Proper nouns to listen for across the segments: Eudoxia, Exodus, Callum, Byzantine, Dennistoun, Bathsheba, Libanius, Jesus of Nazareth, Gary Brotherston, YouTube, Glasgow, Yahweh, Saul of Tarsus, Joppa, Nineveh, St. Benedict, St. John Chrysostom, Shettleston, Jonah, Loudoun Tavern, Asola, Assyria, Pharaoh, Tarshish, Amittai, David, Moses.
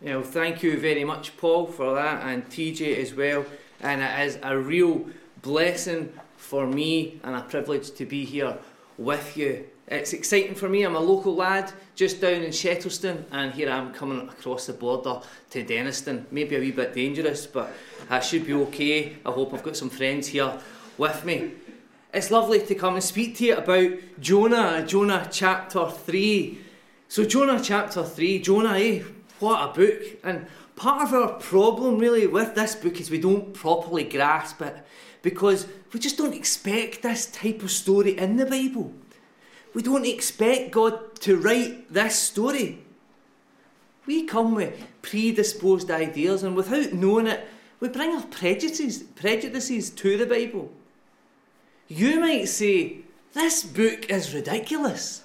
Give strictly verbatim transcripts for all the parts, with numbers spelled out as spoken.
You know, thank you very much, Paul, for that, and T J as well. And it is a real blessing for me and a privilege to be here with you. It's exciting for me. I'm a local lad just down in Shettleston, and here I am coming across the border to Dennistoun. Maybe a wee bit dangerous, but I should be okay. I hope I've got some friends here with me. It's lovely to come and speak to you about Jonah, Jonah chapter three. So Jonah chapter three, Jonah, eh? What a book. And part of our problem really with this book is we don't properly grasp it because we just don't expect this type of story in the Bible. We don't expect God to write this story. We come with predisposed ideas, and without knowing it, we bring our prejudices, prejudices to the Bible. You might say, this book is ridiculous.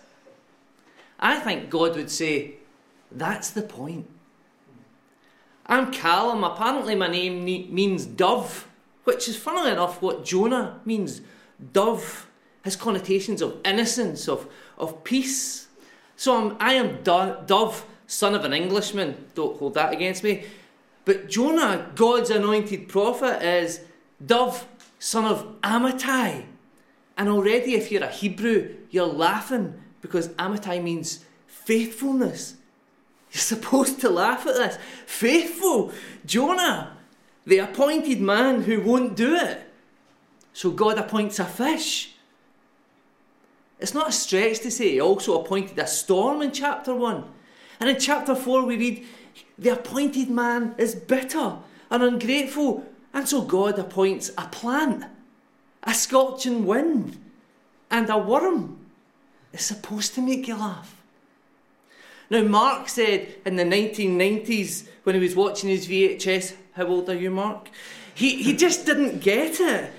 I think God would say, that's the point. I'm Callum. Apparently my name ne- means dove, which is funnily enough what Jonah means. Dove has connotations of innocence, of, of peace. So I'm, I am do- dove, son of an Englishman. Don't hold that against me. But Jonah, God's anointed prophet, is dove, son of Amittai. And already if you're a Hebrew, you're laughing because Amittai means faithfulness. You're supposed to laugh at this. Faithful Jonah, the appointed man who won't do it. So God appoints a fish. It's not a stretch to say he also appointed a storm in chapter one. And in chapter four we read, the appointed man is bitter and ungrateful. And so God appoints a plant, a scorching wind, and a worm. It's supposed to make you laugh. Now, Mark said in the nineteen nineties, when he was watching his V H S, how old are you, Mark? He he just didn't get it.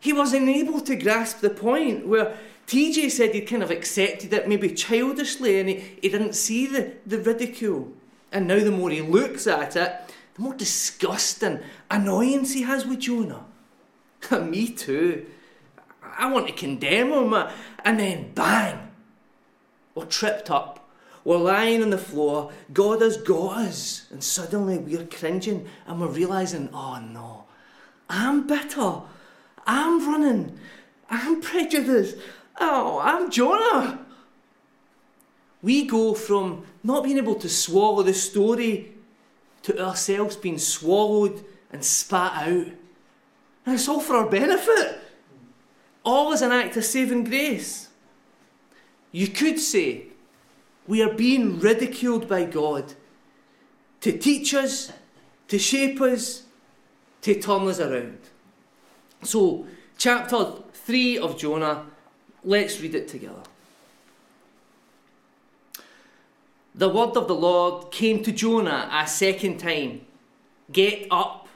He wasn't able to grasp the point where T J said he'd kind of accepted it, maybe childishly, and he, he didn't see the, the ridicule. And now the more he looks at it, the more disgust and annoyance he has with Jonah. Me too. I want to condemn him. And then, bang, we're tripped up. We're lying on the floor, God has got us, and suddenly we're cringing and we're realising, oh no, I'm bitter, I'm running, I'm prejudiced, oh, I'm Jonah. We go from not being able to swallow the story to ourselves being swallowed and spat out. And it's all for our benefit. All is an act of saving grace. You could say, we are being ridiculed by God to teach us, to shape us, to turn us around. So, chapter three of Jonah, let's read it together. The word of the Lord came to Jonah a second time. Get up,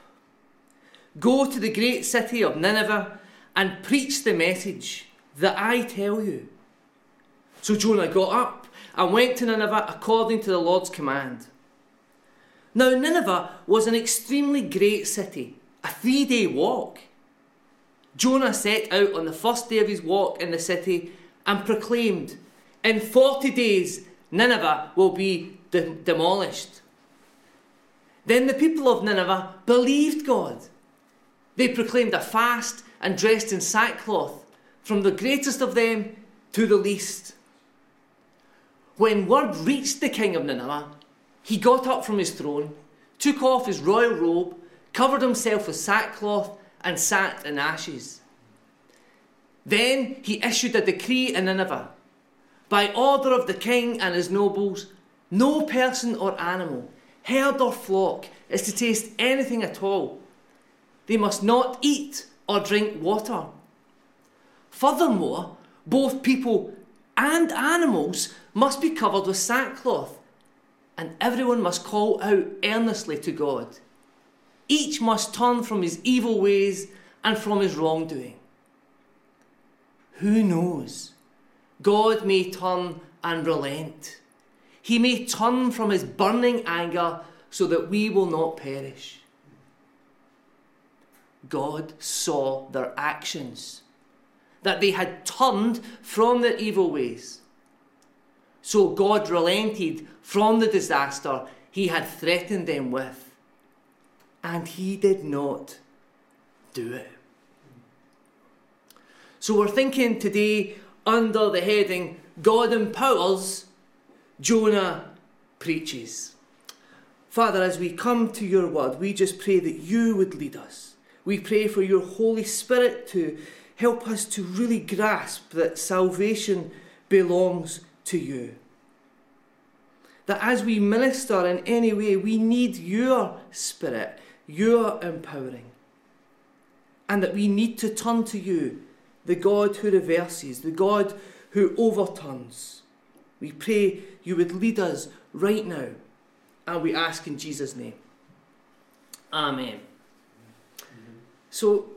go to the great city of Nineveh and preach the message that I tell you. So Jonah got up and went to Nineveh according to the Lord's command. Now Nineveh was an extremely great city, a three-day walk. Jonah set out on the first day of his walk in the city and proclaimed, in forty days Nineveh will be de- demolished. Then the people of Nineveh believed God. They proclaimed a fast and dressed in sackcloth, from the greatest of them to the least. When word reached the king of Nineveh, he got up from his throne, took off his royal robe, covered himself with sackcloth, and sat in ashes. Then he issued a decree in Nineveh. By order of the king and his nobles, no person or animal, herd or flock, is to taste anything at all. They must not eat or drink water. Furthermore, both people and animals must be covered with sackcloth, and everyone must call out earnestly to God. Each must turn from his evil ways and from his wrongdoing. Who knows? God may turn and relent. He may turn from his burning anger so that we will not perish. God saw their actions, that they had turned from their evil ways. So God relented from the disaster he had threatened them with, and he did not do it. So we're thinking today under the heading, God empowers, Jonah preaches. Father, as we come to your word, we just pray that you would lead us. We pray for your Holy Spirit to help us to really grasp that salvation belongs to you. That as we minister in any way, we need your Spirit, your empowering. And that we need to turn to you, the God who reverses, the God who overturns. We pray you would lead us right now. And we ask in Jesus' name. Amen. Mm-hmm. So,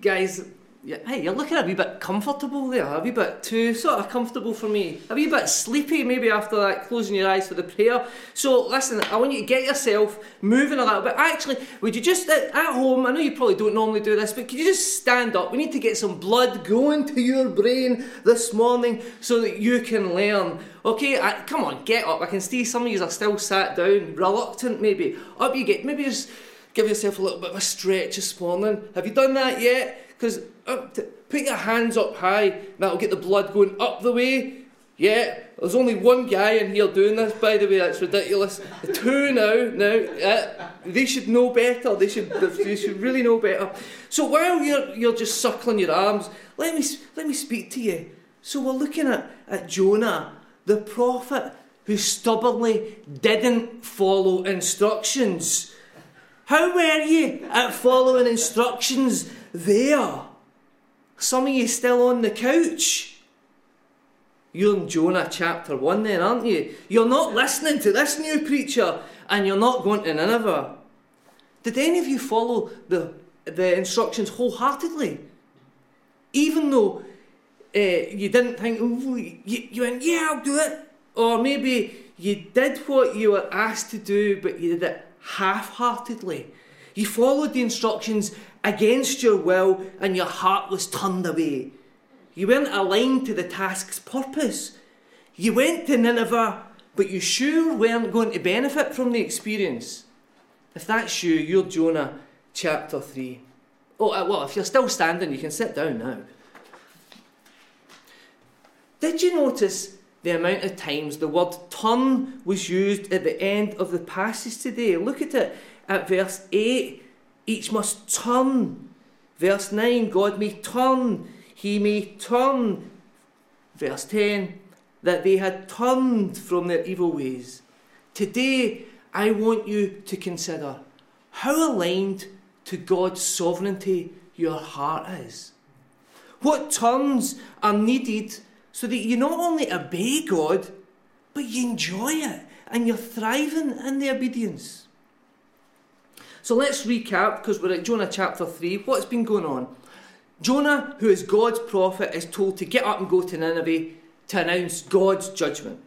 guys, yeah, hey, you're looking a wee bit comfortable there, a wee bit too sort of comfortable for me, a wee bit sleepy maybe after that, closing your eyes for the prayer. So listen, I want you to get yourself moving a little bit. Actually, would you just, at home, I know you probably don't normally do this, but could you just stand up? We need to get some blood going to your brain this morning so that you can learn. Okay, I, come on, get up. I can see some of you are still sat down, reluctant maybe. Up you get, maybe just give yourself a little bit of a stretch this morning. Have you done that yet? Because put your hands up high, that'll get the blood going up the way. Yeah, there's only one guy in here doing this, by the way, that's ridiculous. Two now, now, uh, they should know better, they should they should really know better. So while you're you're just suckling your arms, let me let me speak to you. So we're looking at, at Jonah, the prophet who stubbornly didn't follow instructions. How were you at following instructions there? Some of you still on the couch. You're in Jonah chapter one then, aren't you? You're not listening to this new preacher and you're not going to Nineveh. Did any of you follow the, the instructions wholeheartedly? Even though uh, you didn't think, oh, you, you went, yeah, I'll do it. Or maybe you did what you were asked to do, but you did it half-heartedly. You followed the instructions against your will and your heart was turned away. You weren't aligned to the task's purpose. You went to Nineveh, but you sure weren't going to benefit from the experience. If that's you, you're Jonah chapter three. Oh, well, if you're still standing, you can sit down now. Did you notice the amount of times the word turn was used at the end of the passage today? Look at it at verse eight. Each must turn. Verse nine, God may turn, he may turn. Verse ten, that they had turned from their evil ways. Today, I want you to consider how aligned to God's sovereignty your heart is. What turns are needed so that you not only obey God, but you enjoy it and you're thriving in the obedience. So let's recap, because we're at Jonah chapter three. What's been going on? Jonah, who is God's prophet, is told to get up and go to Nineveh to announce God's judgment.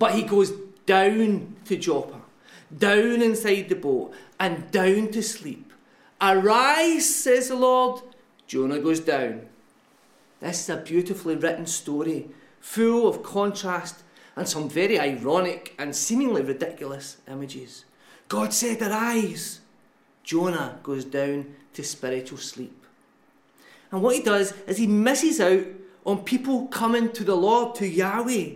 But he goes down to Joppa, down inside the boat, and down to sleep. Arise, says the Lord. Jonah goes down. This is a beautifully written story, full of contrast and some very ironic and seemingly ridiculous images. God said, arise. Jonah goes down to spiritual sleep. And what he does is he misses out on people coming to the Lord, to Yahweh.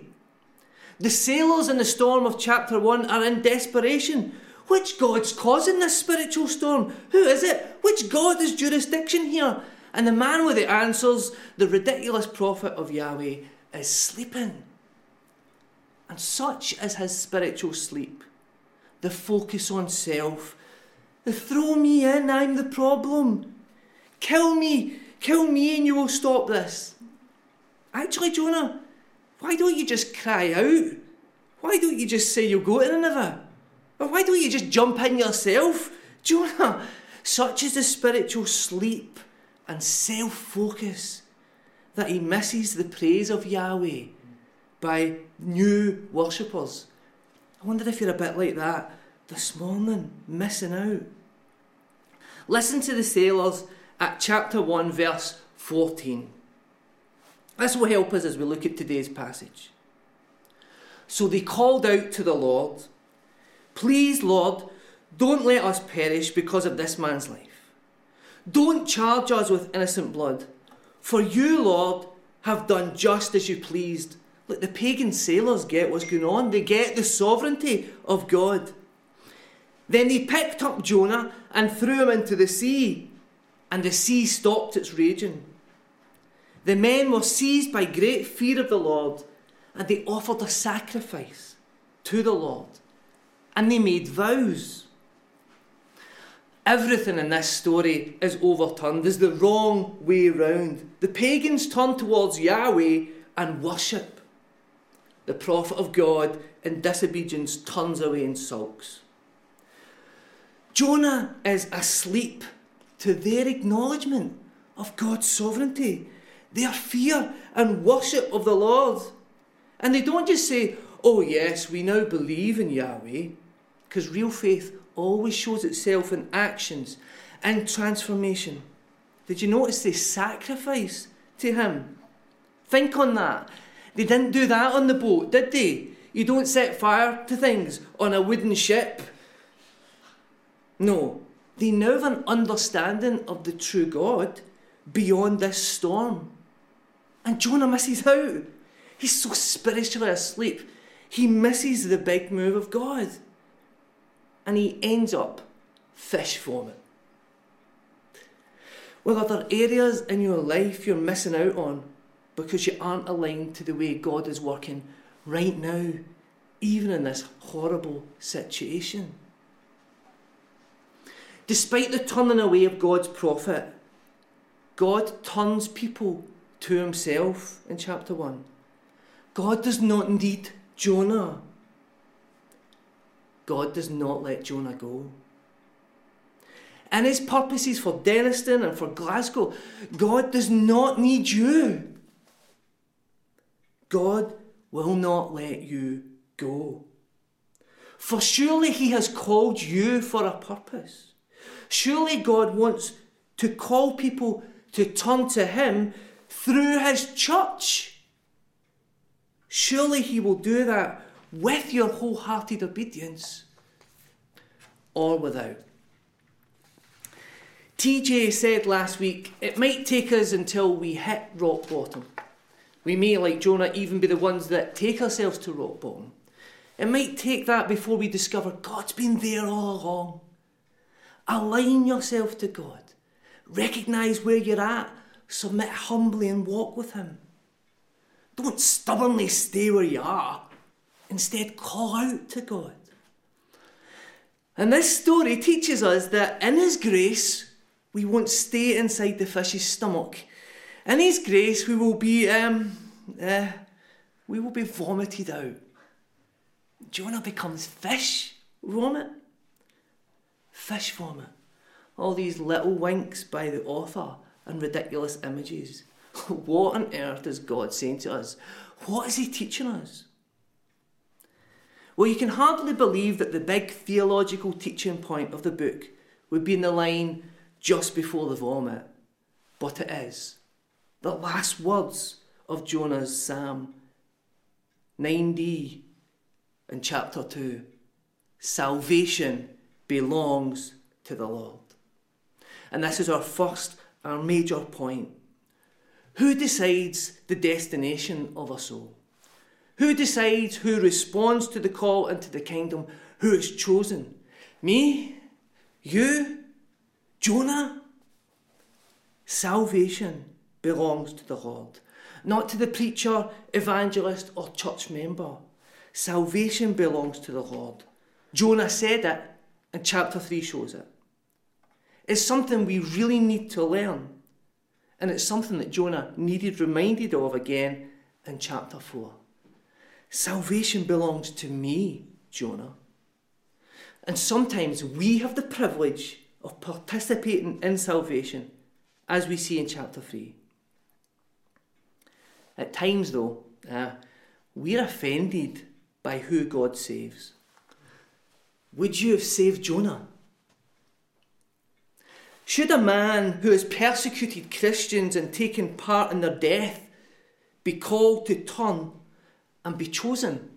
The sailors in the storm of chapter one are in desperation. Which God's causing this spiritual storm? Who is it? Which God is jurisdiction here? And the man with the answers, the ridiculous prophet of Yahweh, is sleeping. And such is his spiritual sleep. The focus on self. The throw me in, I'm the problem. Kill me, kill me and you will stop this. Actually, Jonah, why don't you just cry out? Why don't you just say you'll go to Nineveh? Or why don't you just jump in yourself? Jonah, such is the spiritual sleep and self-focus that he misses the praise of Yahweh by new worshippers. I wonder if you're a bit like that this morning, missing out. Listen to the sailors at chapter one, verse fourteen. This will help us as we look at today's passage. So they called out to the Lord, Please, Lord, don't let us perish because of this man's life. Don't charge us with innocent blood, for you, Lord, have done just as you pleased. Look, the pagan sailors get what's going on. They get the sovereignty of God. Then they picked up Jonah and threw him into the sea, and the sea stopped its raging. The men were seized by great fear of the Lord, and they offered a sacrifice to the Lord, and they made vows. Everything in this story is overturned. It's the wrong way round. The pagans turn towards Yahweh and worship. The prophet of God, in disobedience, turns away and sulks. Jonah is asleep to their acknowledgement of God's sovereignty, their fear and worship of the Lord. And they don't just say, oh yes, we now believe in Yahweh, because real faith always shows itself in actions and transformation. Did you notice they sacrifice to him? Think on that. They didn't do that on the boat, did they? You don't set fire to things on a wooden ship. No, they now have an understanding of the true God beyond this storm. And Jonah misses out. He's so spiritually asleep. He misses the big move of God. And he ends up fish vomit. Well, are there areas in your life you're missing out on because you aren't aligned to the way God is working right now, even in this horrible situation? Despite the turning away of God's prophet, God turns people to himself in chapter one. God does not need Jonah. God does not let Jonah go. In his purposes for Dennistoun and for Glasgow, God does not need you. God will not let you go. For surely he has called you for a purpose. Surely God wants to call people to turn to him through his church. Surely he will do that with your wholehearted obedience or without. T J said last week, it might take us until we hit rock bottom. We may, like Jonah, even be the ones that take ourselves to rock bottom. It might take that before we discover God's been there all along. Align yourself to God. Recognise where you're at. Submit humbly and walk with him. Don't stubbornly stay where you are. Instead, call out to God. And this story teaches us that in his grace, we won't stay inside the fish's stomach. In his grace, we will be, um, uh, we will be vomited out. Jonah becomes fish vomit. Fish vomit. All these little winks by the author and ridiculous images. What on earth is God saying to us? What is he teaching us? Well, you can hardly believe that the big theological teaching point of the book would be in the line just before the vomit. But it is. The last words of Jonah's Psalm nine D in chapter two. Salvation belongs to the Lord. And this is our first, our major point. Who decides the destination of our soul? Who decides who responds to the call into the kingdom? Who is chosen? Me? You? Jonah? Salvation belongs to the Lord, not to the preacher, evangelist, or church member. Salvation belongs to the Lord. Jonah said it, and chapter three shows it. It's something we really need to learn, and it's something that Jonah needed reminded of again in chapter four. Salvation belongs to me, Jonah. And sometimes we have the privilege of participating in salvation, as we see in chapter three. At times, though, uh, we're offended by who God saves. Would you have saved Jonah? Should a man who has persecuted Christians and taken part in their death be called to turn and be chosen?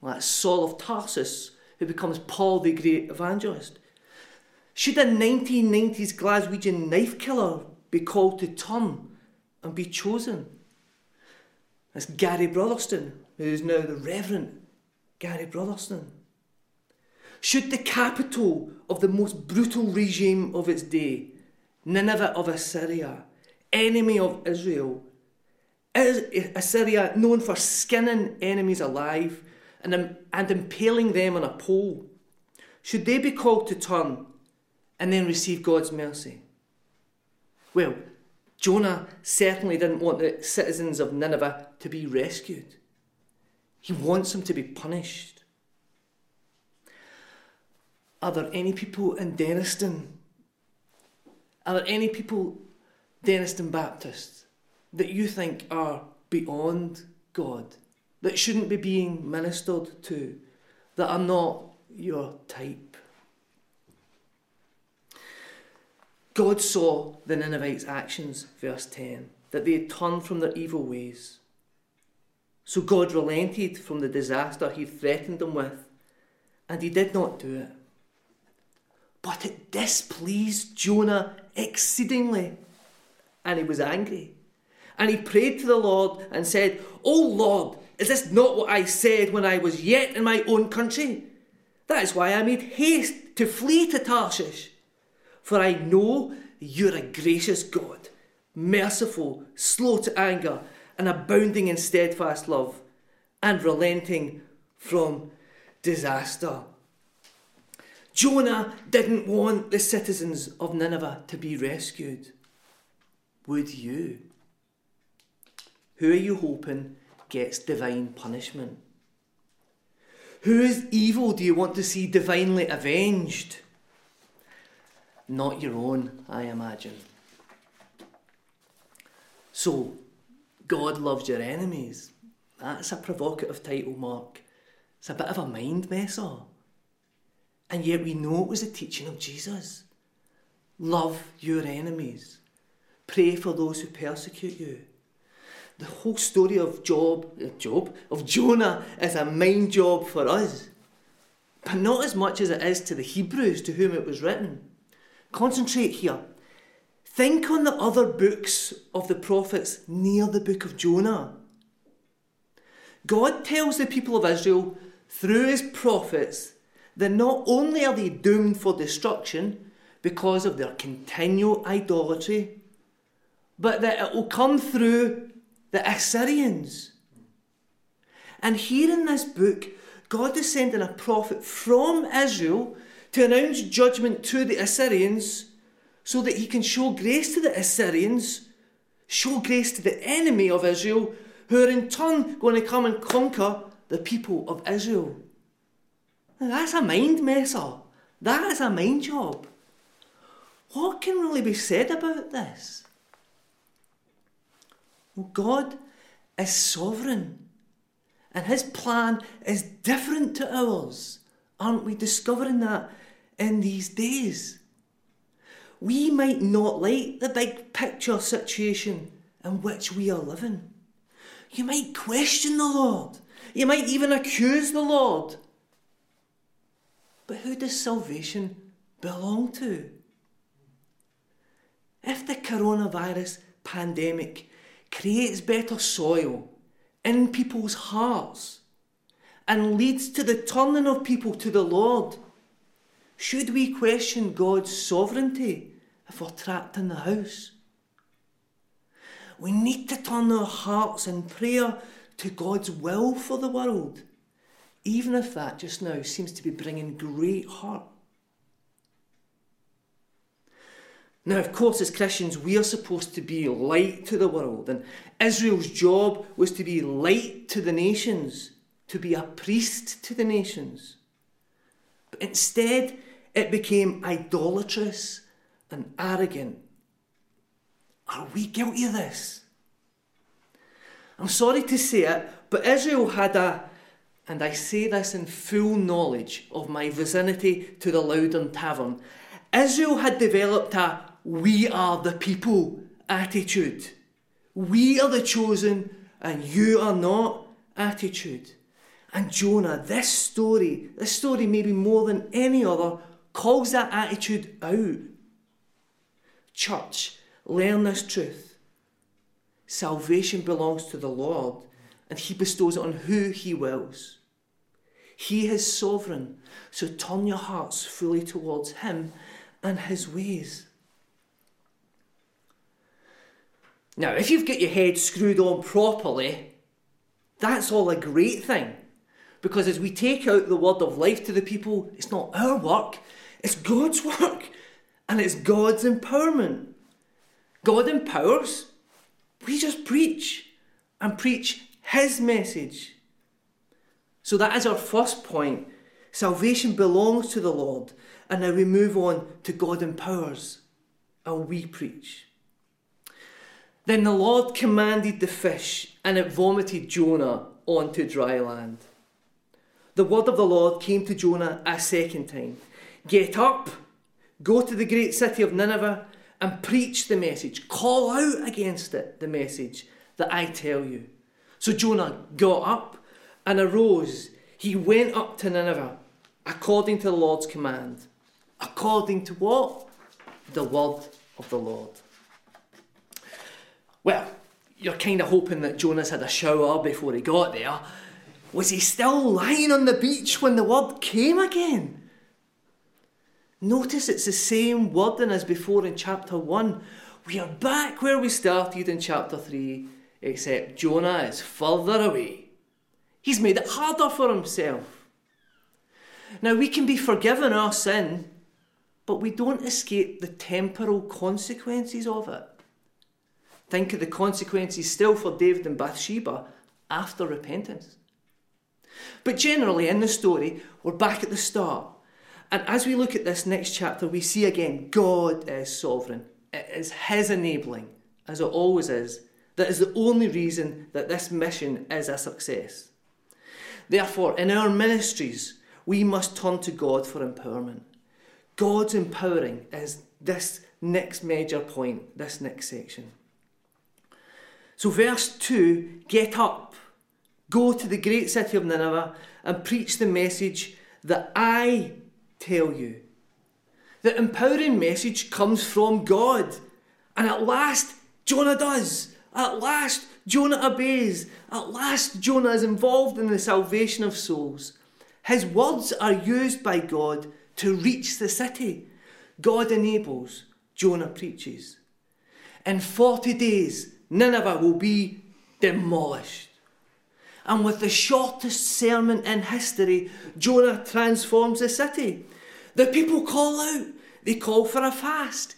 Like Saul of Tarsus who becomes Paul the Great Evangelist? Should a nineteen nineties Glaswegian knife killer be called to turn and be chosen? That's Gary Brotherston, who is now the Reverend Gary Brotherston. Should the capital of the most brutal regime of its day, Nineveh of Assyria, enemy of Israel, is Assyria known for skinning enemies alive and, and impaling them on a pole, should they be called to turn and then receive God's mercy? Well, Jonah certainly didn't want the citizens of Nineveh to be rescued. He wants them to be punished. Are there any people in Dennistoun? Are there any people, Dennistoun Baptist, that you think are beyond God, that shouldn't be being ministered to, that are not your type? God saw the Ninevites' actions, verse ten, that they had turned from their evil ways. So God relented from the disaster he threatened them with, and he did not do it. But it displeased Jonah exceedingly, and he was angry. And he prayed to the Lord and said, "O Lord, is this not what I said when I was yet in my own country? That is why I made haste to flee to Tarshish. For I know you're a gracious God, merciful, slow to anger, and abounding in steadfast love, and relenting from disaster." Jonah didn't want the citizens of Nineveh to be rescued. Would you? Who are you hoping gets divine punishment? Whose evil do you want to see divinely avenged? Not your own, I imagine. So, God loves your enemies. That's a provocative title, Mark. It's a bit of a mind messer. And yet we know it was a teaching of Jesus. Love your enemies. Pray for those who persecute you. The whole story of Job, Job, of Jonah is a mind job for us. But not as much as it is to the Hebrews to whom it was written. Concentrate here. Think on the other books of the prophets near the book of Jonah. God tells the people of Israel through his prophets that not only are they doomed for destruction because of their continual idolatry, but that it will come through the Assyrians. And here in this book, God is sending a prophet from Israel to announce judgment to the Assyrians so that he can show grace to the Assyrians, show grace to the enemy of Israel, who are in turn going to come and conquer the people of Israel. Now that's a mind messer. That is a mind job. What can really be said about this? Well, God is sovereign, and his plan is different to ours. Aren't we discovering that in these days? We might not like the big picture situation in which we are living. You might question the Lord. You might even accuse the Lord. But who does salvation belong to? If the coronavirus pandemic creates better soil in people's hearts and leads to the turning of people to the Lord, should we question God's sovereignty if we're trapped in the house? We need to turn our hearts in prayer to God's will for the world, even if that just now seems to be bringing great hurt. Now, of course, as Christians, we are supposed to be light to the world, and Israel's job was to be light to the nations, to be a priest to the nations. But instead, it became idolatrous and arrogant. Are we guilty of this? I'm sorry to say it, but Israel had a, and I say this in full knowledge of my vicinity to the Loudoun Tavern, Israel had developed a "we are the people" attitude. We are the chosen and you are not attitude. And Jonah, this story, this story maybe more than any other, calls that attitude out. Church, learn this truth. Salvation belongs to the Lord, and he bestows it on who he wills. He is sovereign, so turn your hearts fully towards him and his ways. Now, if you've got your head screwed on properly, that's all a great thing. Because as we take out the word of life to the people, it's not our work, it's God's work. And it's God's empowerment. God empowers. We just preach and preach his message. So that is our first point. Salvation belongs to the Lord. And now we move on to God empowers and we preach. Then the Lord commanded the fish, and it vomited Jonah onto dry land. The word of the Lord came to Jonah a second time. Get up, go to the great city of Nineveh, and preach the message. Call out against it, the message that I tell you. So Jonah got up and arose. He went up to Nineveh, according to the Lord's command. According to what? The word of the Lord. Well, you're kind of hoping that Jonah's had a shower before he got there. Was he still lying on the beach when the word came again? Notice it's the same wording as before in chapter one. We are back where we started in chapter three, except Jonah is further away. He's made it harder for himself. Now, we can be forgiven our sin, but we don't escape the temporal consequences of it. Think of the consequences still for David and Bathsheba after repentance. But generally in the story, we're back at the start. And as we look at this next chapter, we see again, God is sovereign. It is his enabling, as it always is, that is the only reason that this mission is a success. Therefore, in our ministries, we must turn to God for empowerment. God's empowering is this next major point, this next section. So verse two, get up, go to the great city of Nineveh and preach the message that I tell you. The empowering message comes from God. And at last, Jonah does. At last, Jonah obeys. At last, Jonah is involved in the salvation of souls. His words are used by God to reach the city. God enables, Jonah preaches. In forty days, Nineveh will be demolished. And with the shortest sermon in history, Jonah transforms the city. The people call out. They call for a fast.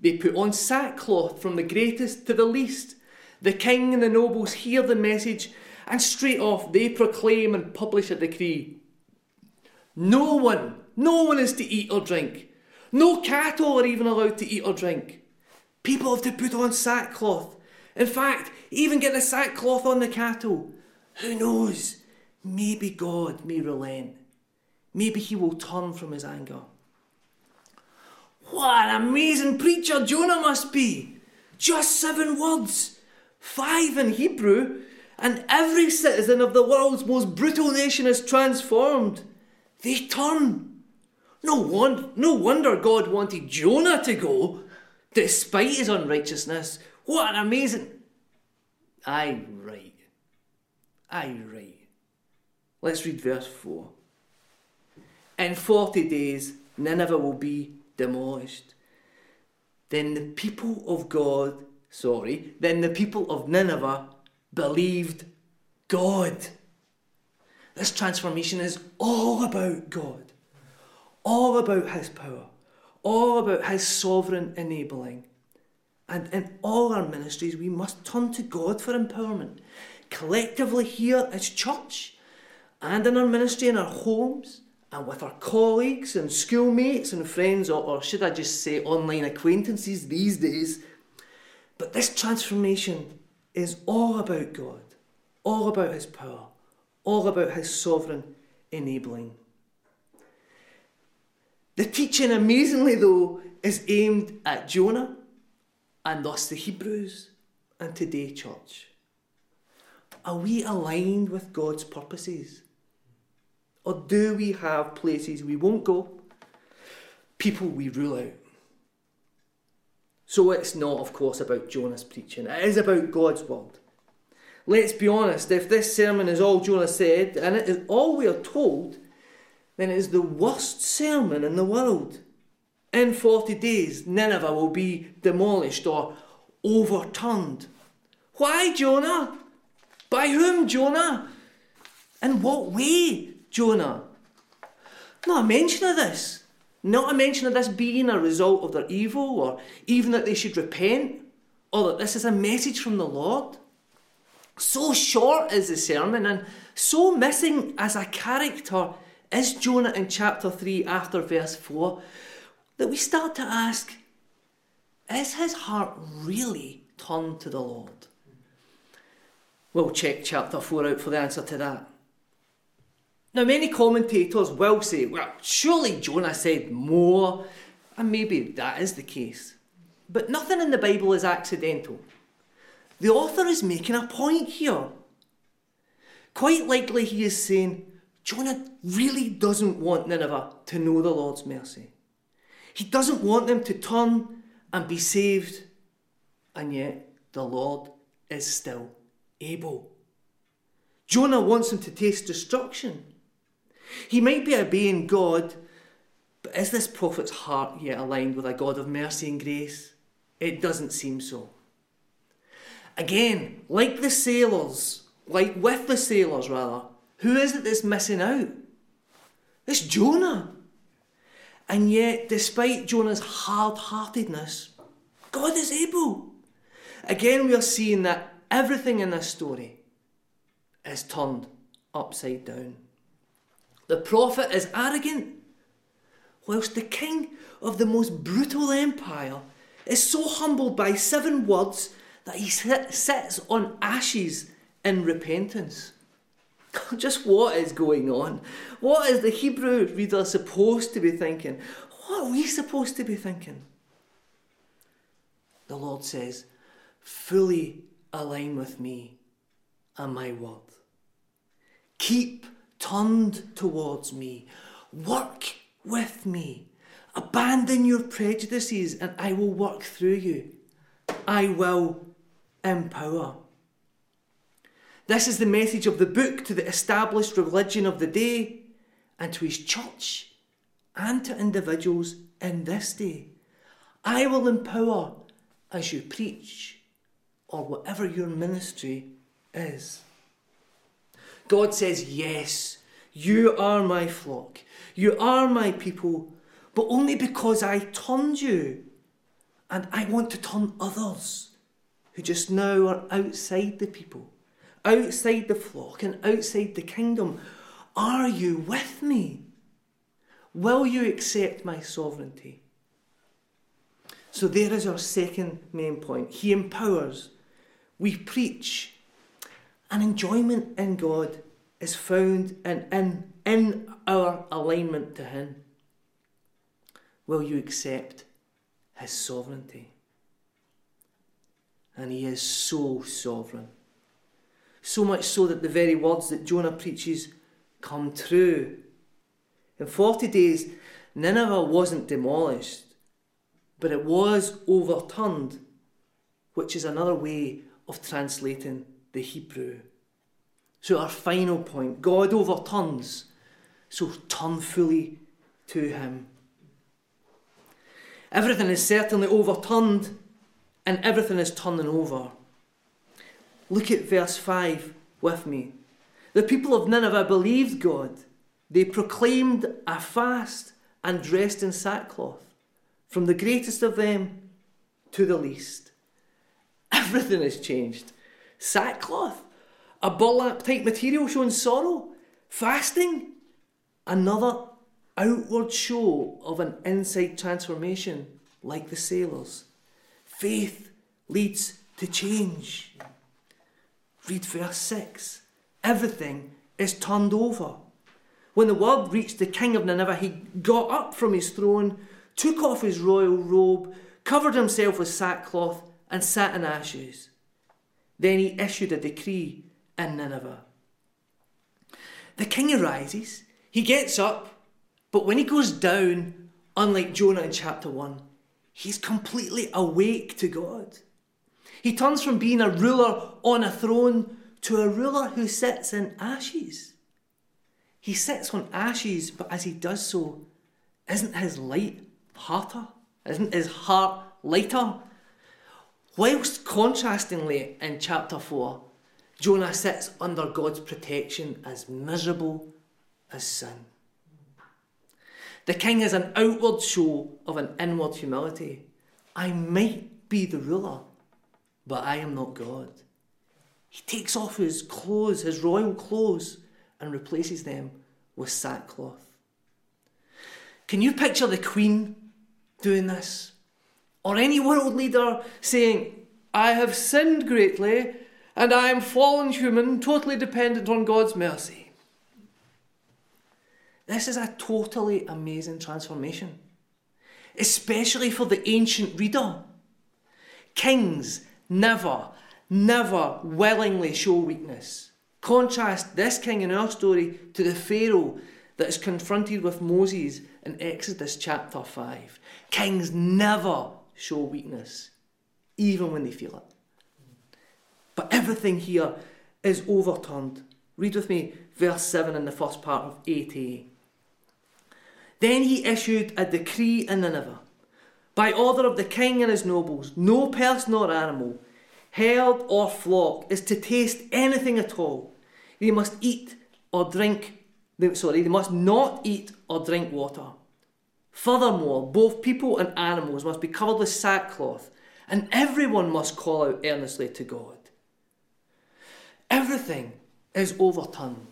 They put on sackcloth from the greatest to the least. The king and the nobles hear the message, and straight off they proclaim and publish a decree. No one, no one is to eat or drink. No cattle are even allowed to eat or drink. People have to put on sackcloth. In fact, even get the sackcloth on the cattle. Who knows? Maybe God may relent. Maybe he will turn from his anger. What an amazing preacher Jonah must be. Just seven words, five in Hebrew, and every citizen of the world's most brutal nation is transformed. They turn. No wonder, no wonder God wanted Jonah to go, despite his unrighteousness. What an amazing... Aye, right. Aye, right. Let's read verse four. In forty days, Nineveh will be demolished. Then the people of God... Sorry. Then the people of Nineveh believed God. This transformation is all about God. All about his power. All about his sovereign enabling. And in all our ministries, we must turn to God for empowerment. Collectively here as church, and in our ministry, in our homes, and with our colleagues and schoolmates and friends, or, or should I just say online acquaintances these days. But this transformation is all about God, all about his power, all about his sovereign enabling. The teaching, amazingly though, is aimed at Jonah, and thus the Hebrews, and today, church. Are we aligned with God's purposes? Or do we have places we won't go, people we rule out? So it's not, of course, about Jonah's preaching. It is about God's word. Let's be honest, if this sermon is all Jonah said, and it is all we are told, then it is the worst sermon in the world. In forty days, Nineveh will be demolished or overturned. Why, Jonah? By whom, Jonah? In what way, Jonah? Not a mention of this. Not a mention of this being a result of their evil, or even that they should repent, or that this is a message from the Lord. So short is the sermon, and so missing as a character is Jonah in chapter three after verse four, that we start to ask, is his heart really turned to the Lord? We'll check chapter four out for the answer to that. Now, many commentators will say, well, surely Jonah said more, and maybe that is the case. But nothing in the Bible is accidental. The author is making a point here. Quite likely he is saying, Jonah really doesn't want Nineveh to know the Lord's mercy. He doesn't want them to turn and be saved. And yet, the Lord is still able. Jonah wants them to taste destruction. He might be obeying God, but is this prophet's heart yet aligned with a God of mercy and grace? It doesn't seem so. Again, like the sailors, like with the sailors rather, who is it that's missing out? It's Jonah. And yet, despite Jonah's hard-heartedness, God is able. Again, we are seeing that everything in this story is turned upside down. The prophet is arrogant, whilst the king of the most brutal empire is so humbled by seven words that he sits on ashes in repentance. Just what is going on? What is the Hebrew reader supposed to be thinking? What are we supposed to be thinking? The Lord says, fully align with me and my word. Keep turned towards me. Work with me. Abandon your prejudices and I will work through you. I will empower. This is the message of the book to the established religion of the day and to his church and to individuals in this day. I will empower as you preach, or whatever your ministry is. God says, yes, you are my flock, you are my people, but only because I turned you, and I want to turn others who just now are outside the people, outside the flock and outside the kingdom. Are you with me? Will you accept my sovereignty? So there is our second main point. He empowers. We preach. And enjoyment in God is found in, in, in our alignment to him. Will you accept his sovereignty? And he is so sovereign. So much so that the very words that Jonah preaches come true. In forty days, Nineveh wasn't demolished, but it was overturned, which is another way of translating the Hebrew. So our final point, God overturns, so turn fully to him. Everything is certainly overturned, and everything is turning over. Look at verse five with me. The people of Nineveh believed God. They proclaimed a fast and dressed in sackcloth, from the greatest of them to the least. Everything has changed. Sackcloth, a burlap-type material showing sorrow, fasting, another outward show of an inside transformation like the sailors. Faith leads to change. Read verse six. Everything is turned over. When the word reached the king of Nineveh, he got up from his throne, took off his royal robe, covered himself with sackcloth, and sat in ashes. Then he issued a decree in Nineveh. The king arises, He gets up, but when he goes down, unlike Jonah in chapter one, he's completely awake to God. He turns from being a ruler on a throne to a ruler who sits in ashes. He sits on ashes, but as he does so, isn't his light harder? Isn't his heart lighter? Whilst contrastingly in chapter four, Jonah sits under God's protection as miserable as sin. The king is an outward show of an inward humility. I might be the ruler, but I am not God. He takes off his clothes, his royal clothes, and replaces them with sackcloth. Can you picture the Queen doing this? Or any world leader saying, I have sinned greatly, and I am fallen human, totally dependent on God's mercy. This is a totally amazing transformation, especially for the ancient reader. Kings never, never willingly show weakness. Contrast this king in our story to the Pharaoh that is confronted with Moses in Exodus chapter five. Kings never show weakness, even when they feel it. But everything here is overturned. Read with me verse seven in the first part of eight a. Then he issued a decree in Nineveh, by order of the king and his nobles, no person or animal, herd or flock, is to taste anything at all. They must eat or drink, they, sorry, they must not eat or drink water. Furthermore, both people and animals must be covered with sackcloth, and everyone must call out earnestly to God. Everything is overturned.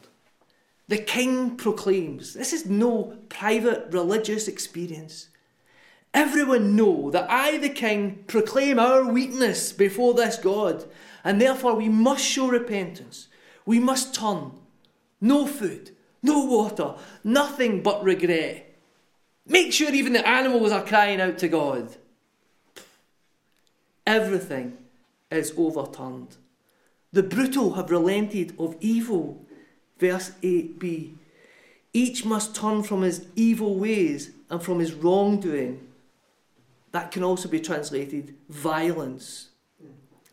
The king proclaims, this is no private religious experience. Everyone know that I, the king, proclaim our weakness before this God, and therefore we must show repentance. We must turn. No food, no water, nothing but regret. Make sure even the animals are crying out to God. Everything is overturned. The brutal have relented of evil. Verse eight b. Each must turn from his evil ways and from his wrongdoing. That can also be translated violence.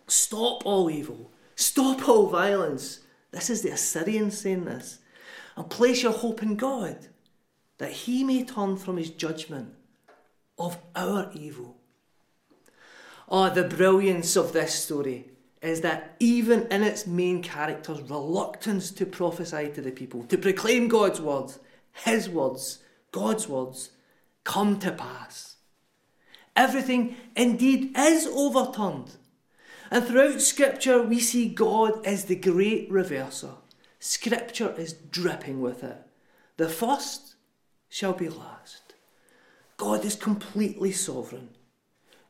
Stop all evil. Stop all violence. This is the Assyrians saying this. And place your hope in God, that he may turn from his judgment of our evil. Oh, the brilliance of this story is that even in its main character's reluctance to prophesy to the people, to proclaim God's words, his words, God's words, come to pass. Everything indeed is overturned. And throughout Scripture we see God as the great reverser. Scripture is dripping with it. The first shall be last. God is completely sovereign.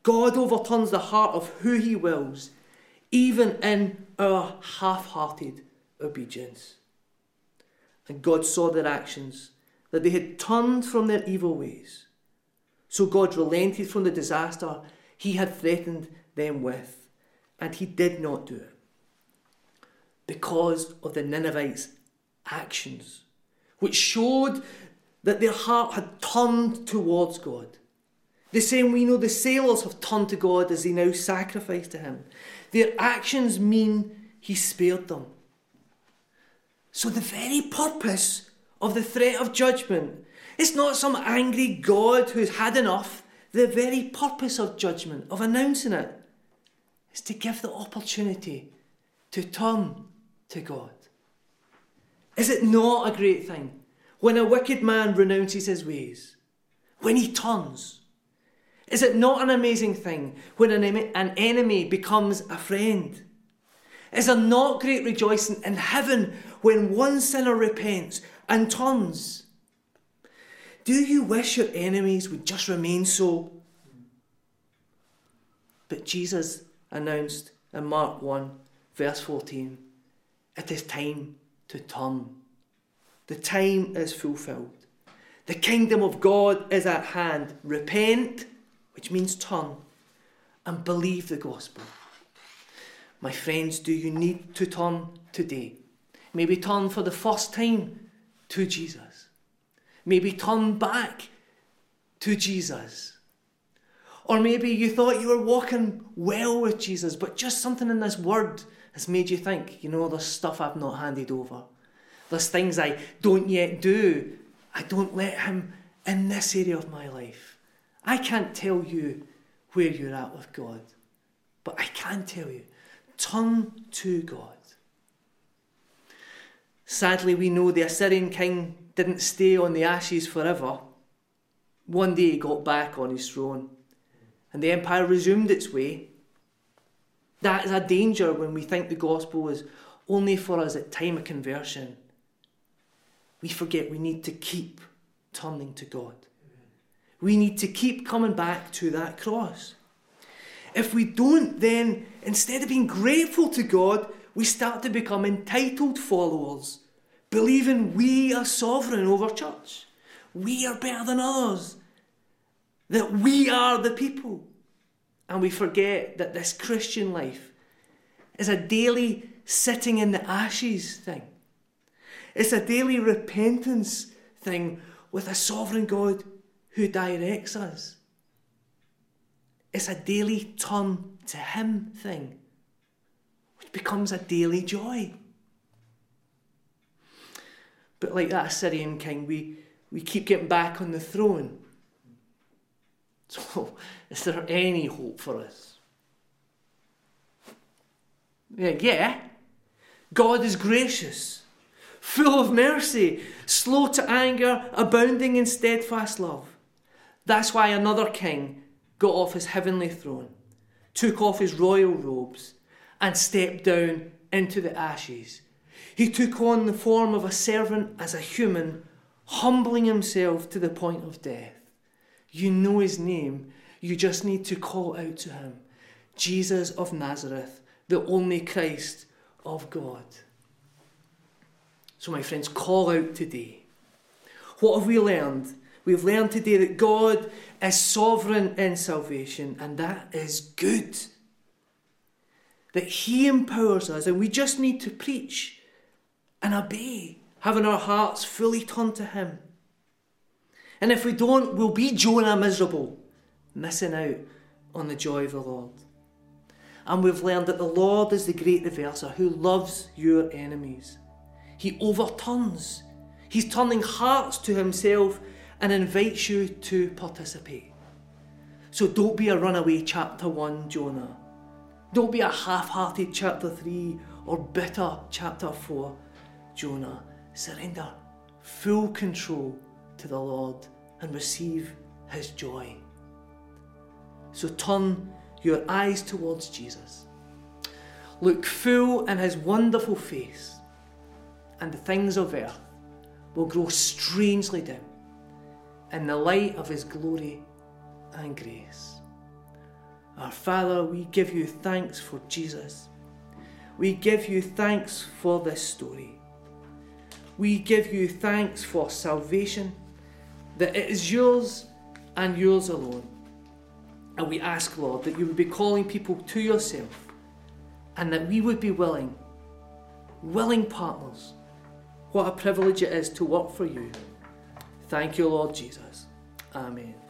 God overturns the heart of who he wills, even in our half-hearted obedience. And God saw their actions, that they had turned from their evil ways. So God relented from the disaster he had threatened them with, and he did not do it. Because of the Ninevites' actions, which showed that their heart had turned towards God. The same we know the sailors have turned to God as they now sacrifice to him. Their actions mean he spared them. So the very purpose of the threat of judgment, it's not some angry God who's had enough. The very purpose of judgment, of announcing it, is to give the opportunity to turn to God. Is it not a great thing when a wicked man renounces his ways? When he turns? Is it not an amazing thing when an enemy becomes a friend? Is there not great rejoicing in heaven when one sinner repents and turns? Do you wish your enemies would just remain so? But Jesus announced in Mark one, verse fourteen, it is time to turn. The time is fulfilled. The kingdom of God is at hand. Repent, which means turn, and believe the gospel. My friends, do you need to turn today? Maybe turn for the first time to Jesus. maybe turn back to Jesus. Or maybe you thought you were walking well with Jesus, but just something in this word has made you think, you know, there's stuff I've not handed over. There's things I don't yet do. I don't let him in this area of my life. I can't tell you where you're at with God, but I can tell you, turn to God. Sadly, we know the Assyrian king didn't stay on the ashes forever. One day he got back on his throne, and the empire resumed its way. That is a danger when we think the gospel is only for us at time of conversion. We forget we need to keep turning to God. We need to keep coming back to that cross. If we don't, then instead of being grateful to God, we start to become entitled followers, believing we are sovereign over church. We are better than others. That we are the people. And we forget that this Christian life is a daily sitting in the ashes thing. It's a daily repentance thing with a sovereign God who directs us. It's a daily turn to him thing, which becomes a daily joy. But like that Assyrian king, we, we keep getting back on the throne. So, is there any hope for us? Yeah, yeah. God is gracious, full of mercy, slow to anger, abounding in steadfast love. That's why another king got off his heavenly throne, took off his royal robes, and stepped down into the ashes. He took on the form of a servant as a human, humbling himself to the point of death. You know his name, you just need to call out to him. Jesus of Nazareth, the only Christ of God. So my friends, call out today. What have we learned? We've learned today that God is sovereign in salvation, and that is good. That he empowers us, and we just need to preach and obey, having our hearts fully turned to him. And if we don't, we'll be Jonah miserable, missing out on the joy of the Lord. And we've learned that the Lord is the great reverser who loves your enemies. He overturns. He's turning hearts to himself and invites you to participate. So don't be a runaway chapter one Jonah. Don't be a half-hearted chapter three or bitter chapter four Jonah. Surrender full control to the Lord and receive his joy. So turn your eyes towards Jesus. Look full in his wonderful face, and the things of earth will grow strangely dim in the light of his glory and grace. Our Father, we give you thanks for Jesus. We give you thanks for this story. We give you thanks for salvation, that it is yours and yours alone. And we ask, Lord, that you would be calling people to yourself, and that we would be willing, willing partners. What a privilege it is to work for you. Thank you, Lord Jesus. Amen.